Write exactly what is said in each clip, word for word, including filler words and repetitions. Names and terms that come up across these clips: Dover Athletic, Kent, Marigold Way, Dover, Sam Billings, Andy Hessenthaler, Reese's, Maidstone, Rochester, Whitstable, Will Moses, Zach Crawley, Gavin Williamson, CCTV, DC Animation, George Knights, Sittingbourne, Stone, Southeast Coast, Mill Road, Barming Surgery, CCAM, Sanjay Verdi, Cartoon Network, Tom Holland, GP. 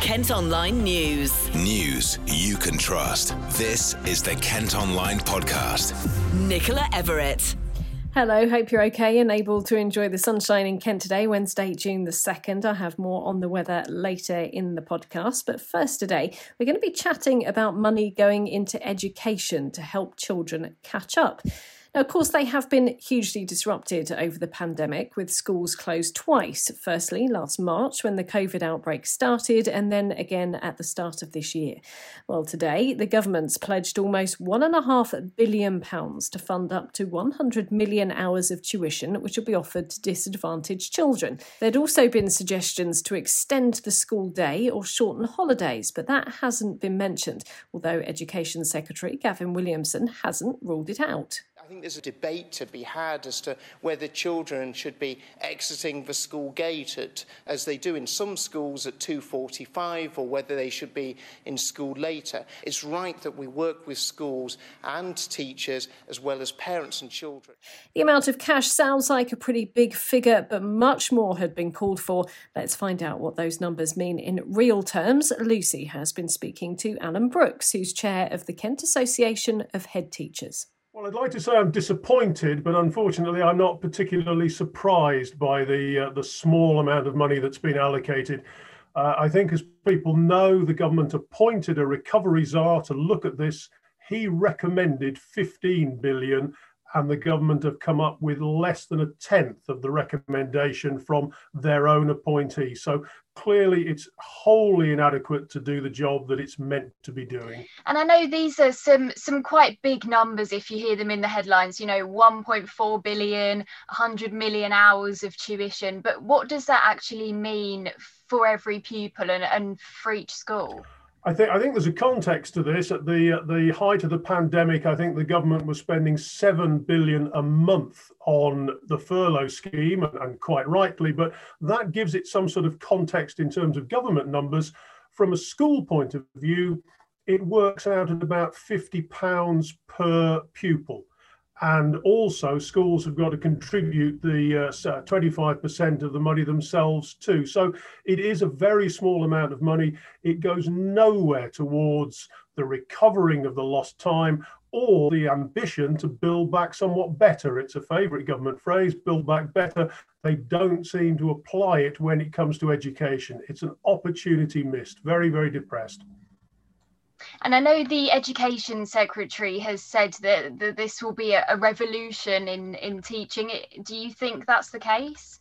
Kent Online News. News you can trust. This is the Kent Online Podcast. Nicola Everett. Hello, hope you're okay and able to enjoy the sunshine in Kent today, Wednesday, June the second. I have more on the weather later in the podcast. But first today, we're going to be chatting about money going into education to help children catch up. Now, of course, they have been hugely disrupted over the pandemic, with schools closed twice. Firstly, last March when the COVID outbreak started, and then again at the start of this year. Well, today, the government's pledged almost one point five billion pounds to fund up to one hundred million hours of tuition, which will be offered to disadvantaged children. There'd also been suggestions to extend the school day or shorten holidays, but that hasn't been mentioned, although Education Secretary Gavin Williamson hasn't ruled it out. I think there's a debate to be had as to whether children should be exiting the school gate at, as they do in some schools, at two forty-five, or whether they should be in school later. It's right that we work with schools and teachers as well as parents and children. The amount of cash sounds like a pretty big figure, but much more had been called for. Let's find out what those numbers mean in real terms. Lucy has been speaking to Alan Brookes, who's chair of the Kent Association of Headteachers. Well, I'd like to say I'm disappointed, but unfortunately I'm not particularly surprised by the uh, the small amount of money that's been allocated. Uh, I think, as people know, the government appointed a recovery czar to look at this. He recommended fifteen billion, and the government have come up with less than a tenth of the recommendation from their own appointee. So clearly it's wholly inadequate to do the job that it's meant to be doing. And I know these are some some quite big numbers if you hear them in the headlines, you know, one point four billion, one hundred million hours of tuition. But what does that actually mean for every pupil and, and for each school? I think, I think there's a context to this. At the, at the height of the pandemic, I think the government was spending seven billion pounds a month on the furlough scheme, and, and quite rightly, but that gives it some sort of context in terms of government numbers. From a school point of view, it works out at about fifty pounds per pupil. And also, schools have got to contribute the uh, twenty-five percent of the money themselves too. So it is a very small amount of money. It goes nowhere towards the recovering of the lost time or the ambition to build back somewhat better. It's a favourite government phrase, build back better. They don't seem to apply it when it comes to education. It's an opportunity missed. Very, very depressed. And I know the Education Secretary has said that, that this will be a, a revolution in, in teaching. Do you think that's the case?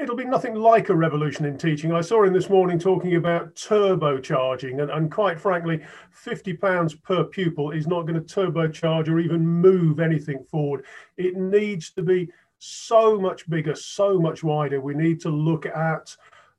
It'll be nothing like a revolution in teaching. I saw him this morning talking about turbocharging, and, and quite frankly, fifty pounds per pupil is not going to turbocharge or even move anything forward. It needs to be so much bigger, so much wider. We need to look at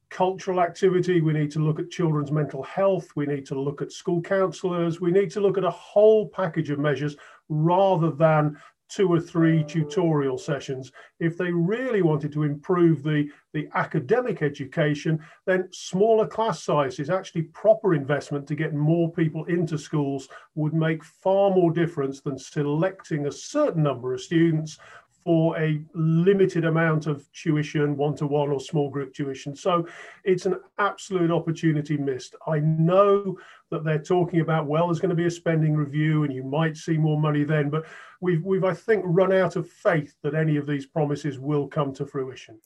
cultural activity, we need to look at children's mental health, we need to look at school counsellors, we need to look at a whole package of measures rather than two or three tutorial sessions. If they really wanted to improve the, the academic education, then smaller class sizes, actually proper investment to get more people into schools, would make far more difference than selecting a certain number of students for a limited amount of tuition, one-to-one or small group tuition. So it's an absolute opportunity missed. I know that they're talking about, well, there's going to be a spending review and you might see more money then, but we've, we've I think, run out of faith that any of these promises will come to fruition.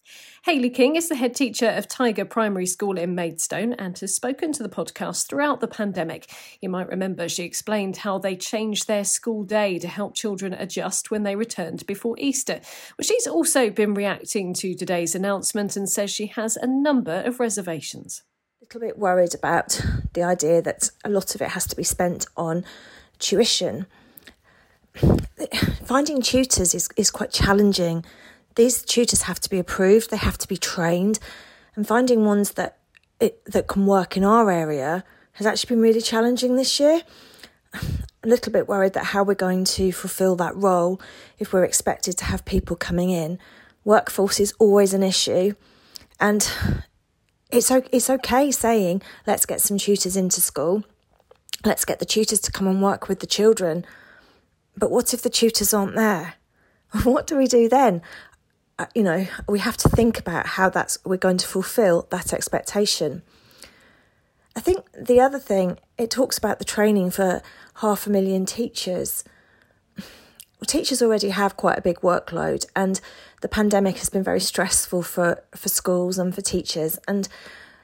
Hayley King is the head teacher of Tiger Primary School in Maidstone and has spoken to the podcast throughout the pandemic. You might remember she explained how they changed their school day to help children adjust when they returned before Easter. Well, she's also been reacting to today's announcement and says she has a number of reservations. A little bit worried about the idea that a lot of it has to be spent on tuition. Finding tutors is, is quite challenging. These tutors have to be approved, they have to be trained, and finding ones that it, that can work in our area has actually been really challenging this year. A little bit worried that how we're going to fulfil that role if we're expected to have people coming in. Workforce is always an issue, and It's it's okay saying, let's get some tutors into school. Let's get the tutors to come and work with the children. But what if the tutors aren't there? What do we do then? Uh, you know, we have to think about how that's we're going to fulfil that expectation. I think the other thing, it talks about the training for half a million teachers. Well, teachers already have quite a big workload, and the pandemic has been very stressful for, for schools and for teachers. And,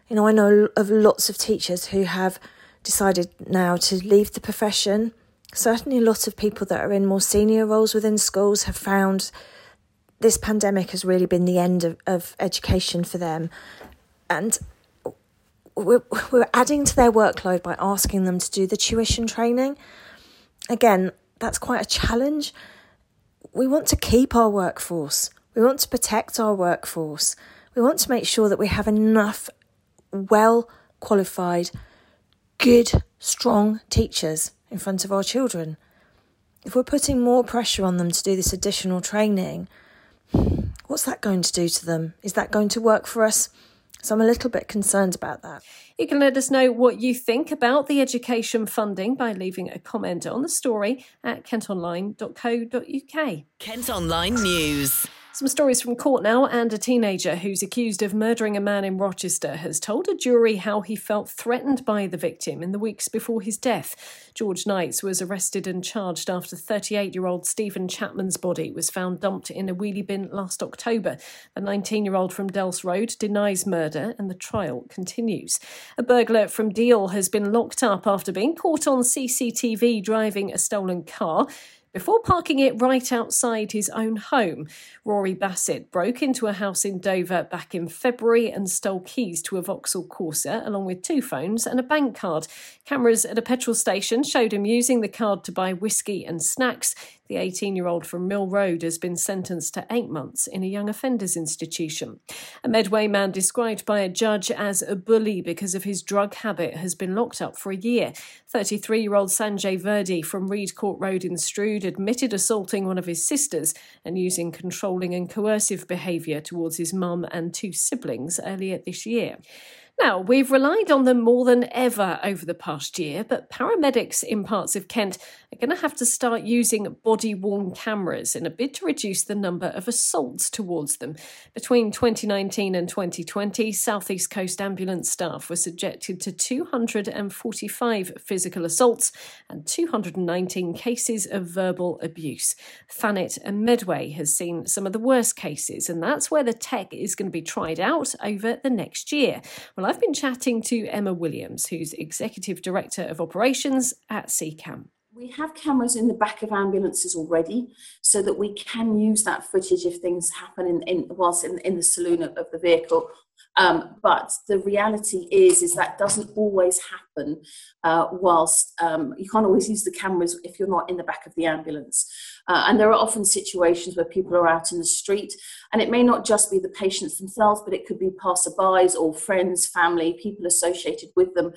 you know, I know of lots of teachers who have decided now to leave the profession. Certainly a lot of people that are in more senior roles within schools have found this pandemic has really been the end of, of education for them. And we're, we're adding to their workload by asking them to do the tuition training. Again, that's quite a challenge. We want to keep our workforce. We want to protect our workforce. We want to make sure that we have enough well-qualified, good, strong teachers in front of our children. If we're putting more pressure on them to do this additional training, what's that going to do to them? Is that going to work for us? So I'm a little bit concerned about that. You can let us know what you think about the education funding by leaving a comment on the story at kent online dot co dot u k. Kent Online News. Some stories from court now, and a teenager who's accused of murdering a man in Rochester has told a jury how he felt threatened by the victim in the weeks before his death. George Knights was arrested and charged after thirty-eight-year-old Stephen Chapman's body was found dumped in a wheelie bin last October. The nineteen-year-old from Delce Road denies murder and the trial continues. A burglar from Deal has been locked up after being caught on C C T V driving a stolen car, before parking it right outside his own home. Rory Bassett broke into a house in Dover back in February and stole keys to a Vauxhall Corsa, along with two phones and a bank card. Cameras at a petrol station showed him using the card to buy whiskey and snacks. The eighteen-year-old from Mill Road has been sentenced to eight months in a young offenders institution. A Medway man described by a judge as a bully because of his drug habit has been locked up for a year. thirty-three-year-old Sanjay Verdi from Reed Court Road in Strood admitted assaulting one of his sisters and using controlling and coercive behaviour towards his mum and two siblings earlier this year. Now, we've relied on them more than ever over the past year, but paramedics in parts of Kent are going to have to start using body-worn cameras in a bid to reduce the number of assaults towards them. Between twenty nineteen and twenty twenty, Southeast Coast ambulance staff were subjected to two hundred forty-five physical assaults and two hundred nineteen cases of verbal abuse. Thanet and Medway has seen some of the worst cases, and that's where the tech is going to be tried out over the next year. Well, I've been chatting to Emma Williams, who's Executive Director of Operations at C C A M. We have cameras in the back of ambulances already, so that we can use that footage if things happen in, in, whilst in, in the saloon of, of the vehicle. Um, but the reality is, is that doesn't always happen uh, whilst um, you can't always use the cameras if you're not in the back of the ambulance. Uh, and there are often situations where people are out in the street, and it may not just be the patients themselves, but it could be passerbys or friends, family, people associated with them,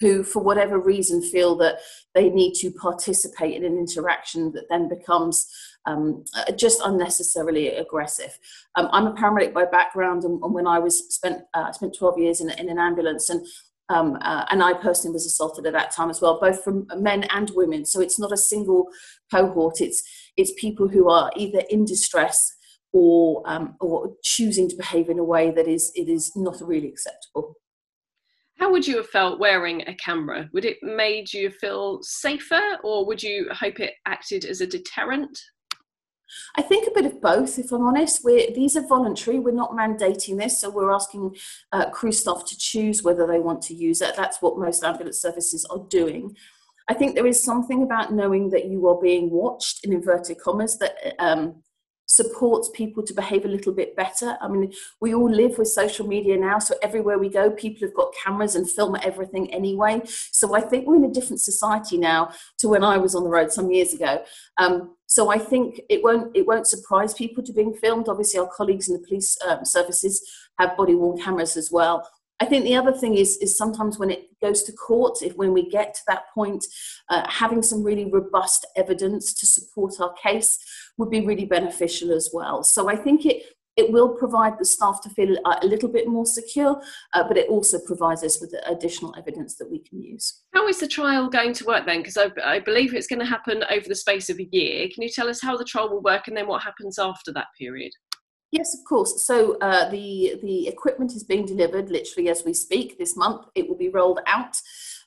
who for whatever reason feel that they need to participate in an interaction that then becomes um, just unnecessarily aggressive. Um, I'm a paramedic by background, and, and when I was spent, uh, I spent twelve years in, in an ambulance, and um, uh, and I personally was assaulted at that time as well, both from men and women. So it's not a single cohort, it's it's people who are either in distress or um, or choosing to behave in a way that is it is not really acceptable. How would you have felt wearing a camera? Would it made you feel safer, or would you hope it acted as a deterrent? I think a bit of both, if I'm honest. We're, these are voluntary. We're not mandating this, so we're asking uh, crew staff to choose whether they want to use it. That's what most ambulance services are doing. I think there is something about knowing that you are being watched, in inverted commas, that um, supports people to behave a little bit better. I mean, we all live with social media now, so everywhere we go, people have got cameras and film everything anyway. So I think we're in a different society now to when I was on the road some years ago. Um, so I think it won't it won't surprise people to being filmed. Obviously, our colleagues in the police um, services have body-worn cameras as well. I think the other thing is, is sometimes when it goes to court, if when we get to that point, uh, having some really robust evidence to support our case would be really beneficial as well. So I think it, it will provide the staff to feel a little bit more secure, uh, but it also provides us with additional evidence that we can use. How is the trial going to work then? Because I, I believe it's going to happen over the space of a year. Can you tell us how the trial will work and then what happens after that period? Yes, of course. So uh, the, the equipment is being delivered literally as we speak this month. It will be rolled out.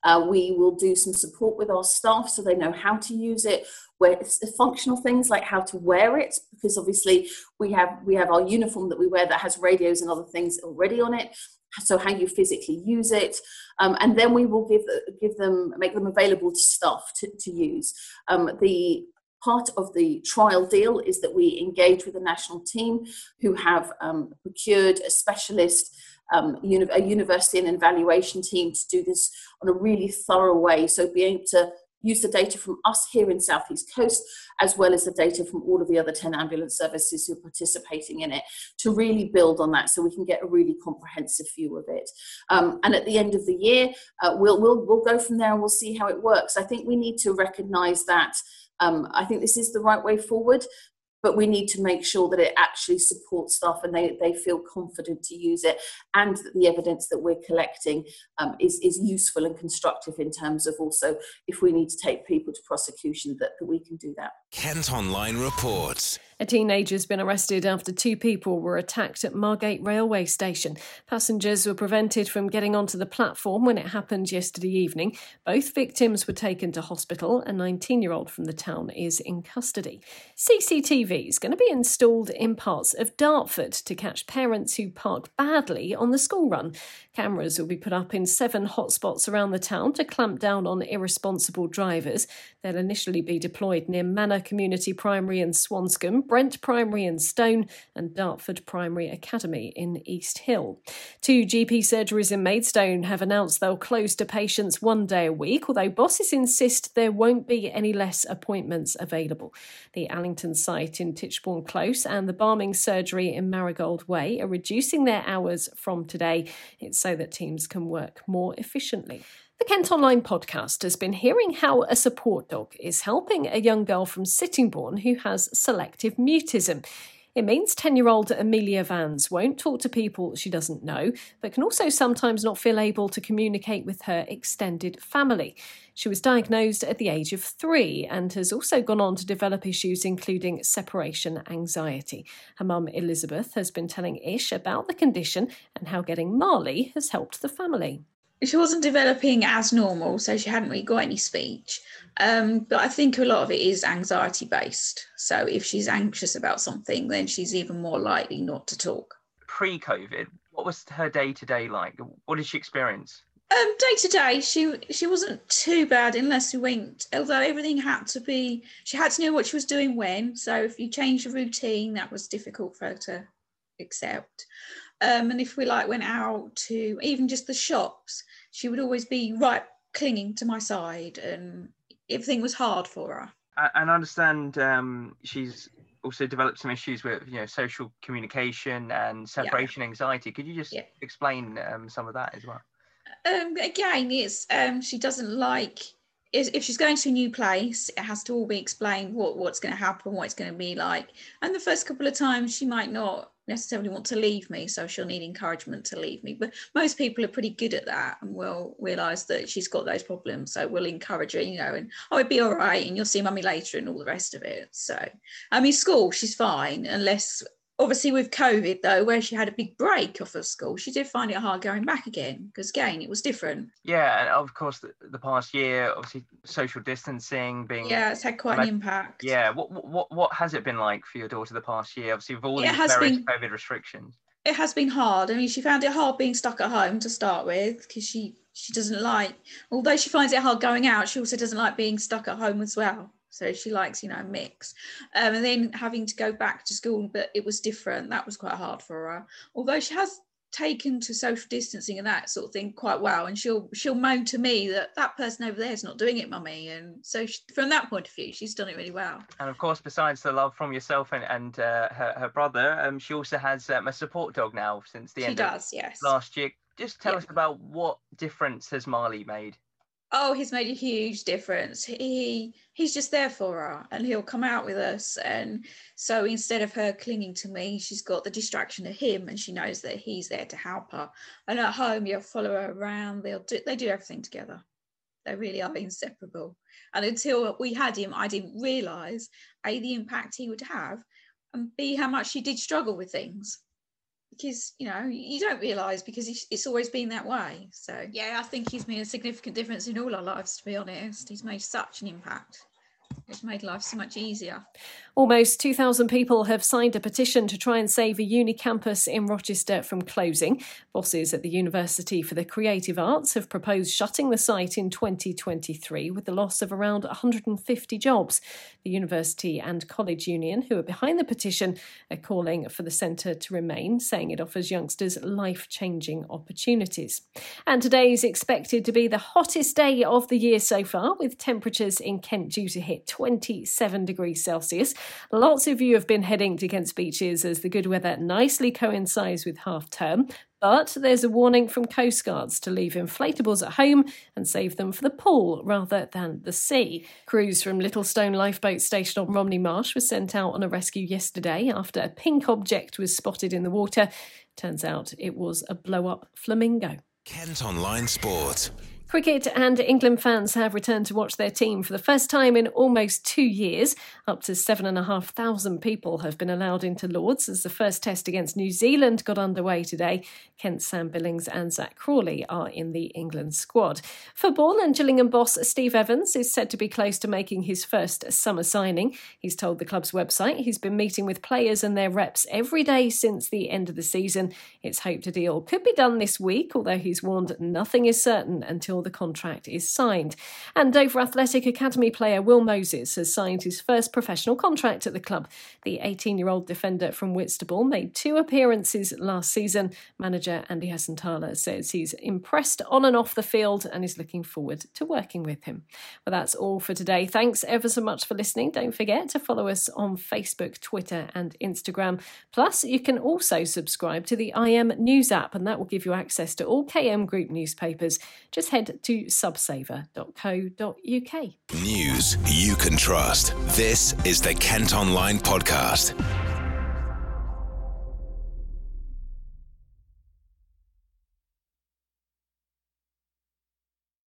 Uh, we will do some support with our staff so they know how to use it, where it's functional things like how to wear it, because obviously we have, we have our uniform that we wear that has radios and other things already on it. So how you physically use it, um, and then we will give, give them, make them available to staff to, to use. Um, the part of the trial deal is that we engage with the national team who have um, procured a specialist, um, uni a university and evaluation team to do this on a really thorough way. So being able to use the data from us here in Southeast Coast, as well as the data from all of the other ten ambulance services who are participating in it, to really build on that so we can get a really comprehensive view of it. Um, and at the end of the year, uh, we'll, we'll, we'll go from there and we'll see how it works. I think we need to recognise that. Um, I think this is the right way forward, but we need to make sure that it actually supports staff and they, they feel confident to use it, and that the evidence that we're collecting um, is, is useful and constructive in terms of also if we need to take people to prosecution, that, that we can do that. Kent Online reports. A teenager's been arrested after two people were attacked at Margate railway station. Passengers were prevented from getting onto the platform when it happened yesterday evening. Both victims were taken to hospital. A nineteen-year-old from the town is in custody. C C T V is going to be installed in parts of Dartford to catch parents who park badly on the school run. Cameras will be put up in seven hotspots around the town to clamp down on irresponsible drivers. They'll initially be deployed near Manor Community Primary in Swanscombe, Brent Primary in Stone and Dartford Primary Academy in East Hill. Two G P surgeries in Maidstone have announced they'll close to patients one day a week, although bosses insist there won't be any less appointments available. The Allington site in Titchbourne Close and the Barming surgery in Marigold Way are reducing their hours from today. It's so that teams can work more efficiently. The Kent Online podcast has been hearing how a support dog is helping a young girl from Sittingbourne who has selective mutism. It means ten-year-old Amelia Vans won't talk to people she doesn't know, but can also sometimes not feel able to communicate with her extended family. She was diagnosed at the age of three and has also gone on to develop issues including separation anxiety. Her mum, Elizabeth, has been telling Ish about the condition and how getting Marley has helped the family. She wasn't developing as normal, so she hadn't really got any speech. Um, but I think a lot of it is anxiety-based. So if she's anxious about something, then she's even more likely not to talk. Pre-COVID, what was her day-to-day like? What did she experience? Um, day-to-day, she she wasn't too bad unless you winked, although everything had to be... She had to know what she was doing when, so if you changed the routine, that was difficult for her to accept. Um, and if we like went out to even just the shops, she would always be right clinging to my side, and everything was hard for her. And I understand um, she's also developed some issues with, you know, social communication and separation yeah. anxiety. Could you just yeah. explain um, some of that as well? Um, again, it's um, she doesn't like. If she's going to a new place, it has to all be explained what, what's going to happen, what it's going to be like. And the first couple of times she might not necessarily want to leave me, so she'll need encouragement to leave me. But most people are pretty good at that and will realise that she's got those problems. So we'll encourage her, you know, and oh, it'll be all right and you'll see mummy later and all the rest of it. So, I mean, school, she's fine, unless obviously with COVID though, where she had a big break off of school, she did find it hard going back again, because again, it was different. Yeah, and of course the, the past year, obviously social distancing being... Yeah, it's had quite an impact. Yeah, what what what has it been like for your daughter the past year, obviously with all these various COVID restrictions? It has been hard. I mean, she found it hard being stuck at home to start with, because she, she doesn't like... Although she finds it hard going out, she also doesn't like being stuck at home as well. So she likes, you know, a mix. Um, and then having to go back to school, but it was different. That was quite hard for her. Although she has taken to social distancing and that sort of thing quite well. And she'll she'll moan to me that that person over there is not doing it, mummy. And so she, from that point of view, she's done it really well. And of course, besides the love from yourself and, and uh, her, her brother, um, she also has um, a support dog now since the she end does, of yes. last year. Just tell yeah. us about what difference has Marley made? Oh, he's made a huge difference. He he's just there for her, and he'll come out with us. And so instead of her clinging to me, she's got the distraction of him, and she knows that he's there to help her. And at home, you'll follow her around. They'll do they do everything together. They really are inseparable. And until we had him, I didn't realise a the impact he would have, and B, how much she did struggle with things. Because, you know, you don't realise, because it's always been that way. So, yeah, I think he's made a significant difference in all our lives, to be honest. He's made such an impact. It's made life so much easier. Almost two thousand people have signed a petition to try and save a uni campus in Rochester from closing. Bosses at the University for the Creative Arts have proposed shutting the site in twenty twenty-three with the loss of around one hundred fifty jobs. The University and College Union, who are behind the petition, are calling for the centre to remain, saying it offers youngsters life-changing opportunities. And today is expected to be the hottest day of the year so far, with temperatures in Kent due to hit twenty-seven degrees Celsius. Lots of you have been heading to Kent's beaches as the good weather nicely coincides with half term. But there's a warning from Coast Guards to leave inflatables at home and save them for the pool rather than the sea. Crews from Little Stone Lifeboat Station on Romney Marsh was sent out on a rescue yesterday after a pink object was spotted in the water. Turns out it was a blow-up flamingo. Kent Online Sport. Cricket and England fans have returned to watch their team for the first time in almost two years. Up to seven thousand five hundred people have been allowed into Lord's as the first test against New Zealand got underway today. Kent's Sam Billings and Zach Crawley are in the England squad. Football, and Gillingham boss Steve Evans is said to be close to making his first summer signing. He's told the club's website he's been meeting with players and their reps every day since the end of the season. It's hoped a deal could be done this week, although he's warned nothing is certain until the contract is signed. And Dover Athletic Academy player Will Moses has signed his first professional contract at the club. The eighteen-year-old defender from Whitstable made two appearances last season. Manager Andy Hessenthaler says he's impressed on and off the field and is looking forward to working with him. Well, that's all for today. Thanks ever so much for listening. Don't forget to follow us on Facebook, Twitter and Instagram. Plus, you can also subscribe to the I M News app, and that will give you access to all K M Group newspapers. Just head to subsaver dot co dot uk. News you can trust. This is the Kent Online Podcast.